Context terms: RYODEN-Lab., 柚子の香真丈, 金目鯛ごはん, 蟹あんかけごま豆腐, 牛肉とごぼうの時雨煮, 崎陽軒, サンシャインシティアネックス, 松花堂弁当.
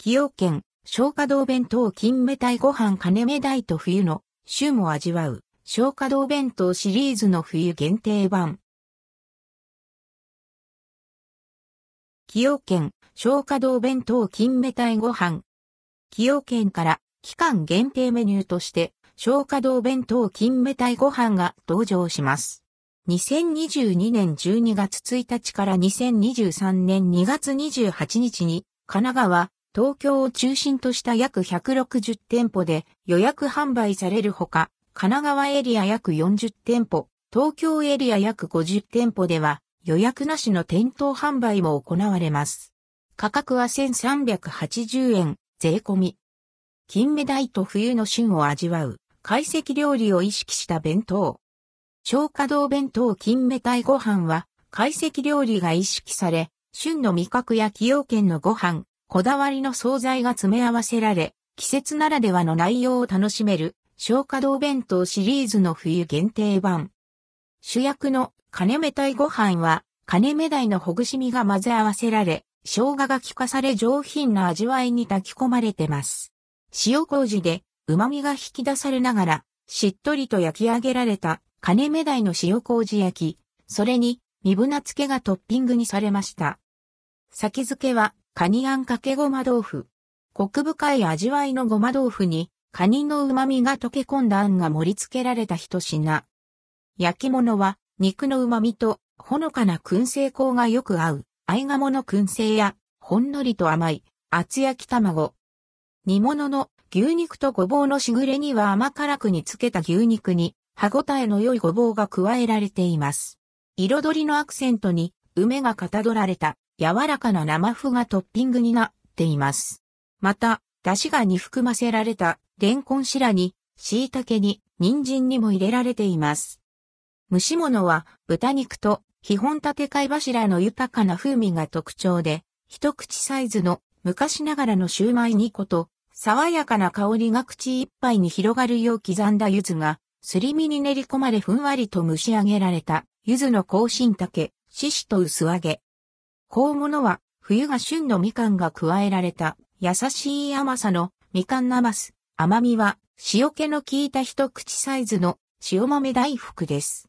崎陽軒、松花堂弁当金目鯛ご飯金目鯛と冬の旬も味わう松花堂弁当シリーズの冬限定版。崎陽軒、松花堂弁当金目鯛ご飯。崎陽軒から期間限定メニューとして松花堂弁当金目鯛ご飯が登場します。2022年12月1日から2023年2月28日に神奈川、東京を中心とした約160店舗で予約販売されるほか、神奈川エリア約40店舗、東京エリア約50店舗では予約なしの店頭販売も行われます。価格は1380円、税込み。金目鯛と冬の旬を味わう、懐石料理を意識した弁当。松花堂弁当金目鯛ご飯は、懐石料理が意識され、旬の味覚や崎陽軒のご飯、こだわりの惣菜が詰め合わせられ、季節ならではの内容を楽しめる、松花堂弁当シリーズの冬限定版。主役の金目鯛ご飯は、金目鯛のほぐし身が混ぜ合わせられ、生姜が効かされ上品な味わいに炊き込まれてます。塩麹で旨味が引き出されながら、しっとりと焼き上げられた金目鯛の塩麹焼き、それに壬生菜漬けがトッピングにされました。先付けは、カニあんかけごま豆腐。コク深い味わいのごま豆腐に、カニの旨味が溶け込んだあんが盛り付けられた一品。焼き物は、肉の旨味と、ほのかな燻製香がよく合う、合鴨の燻製や、ほんのりと甘い、厚焼き卵。煮物の牛肉とごぼうのしぐれには甘辛く煮つけた牛肉に、歯ごたえの良いごぼうが加えられています。彩りのアクセントに、梅がかたどられた、柔らかな生麩がトッピングになっています。また、出汁がに含ませられた、レンコン白に、椎茸に、人参にも入れられています。蒸し物は、豚肉と、基本立て貝柱の豊かな風味が特徴で、一口サイズの昔ながらのシューマイ2個と、爽やかな香りが口いっぱいに広がるよう刻んだ柚子が、すり身に練り込まれふんわりと蒸し上げられた、柚子の香辛茸、ししと薄揚げ。香物は、冬が旬のみかんが加えられた、優しい甘さのみかんなます。甘みは、塩気の効いた一口サイズの塩豆大福です。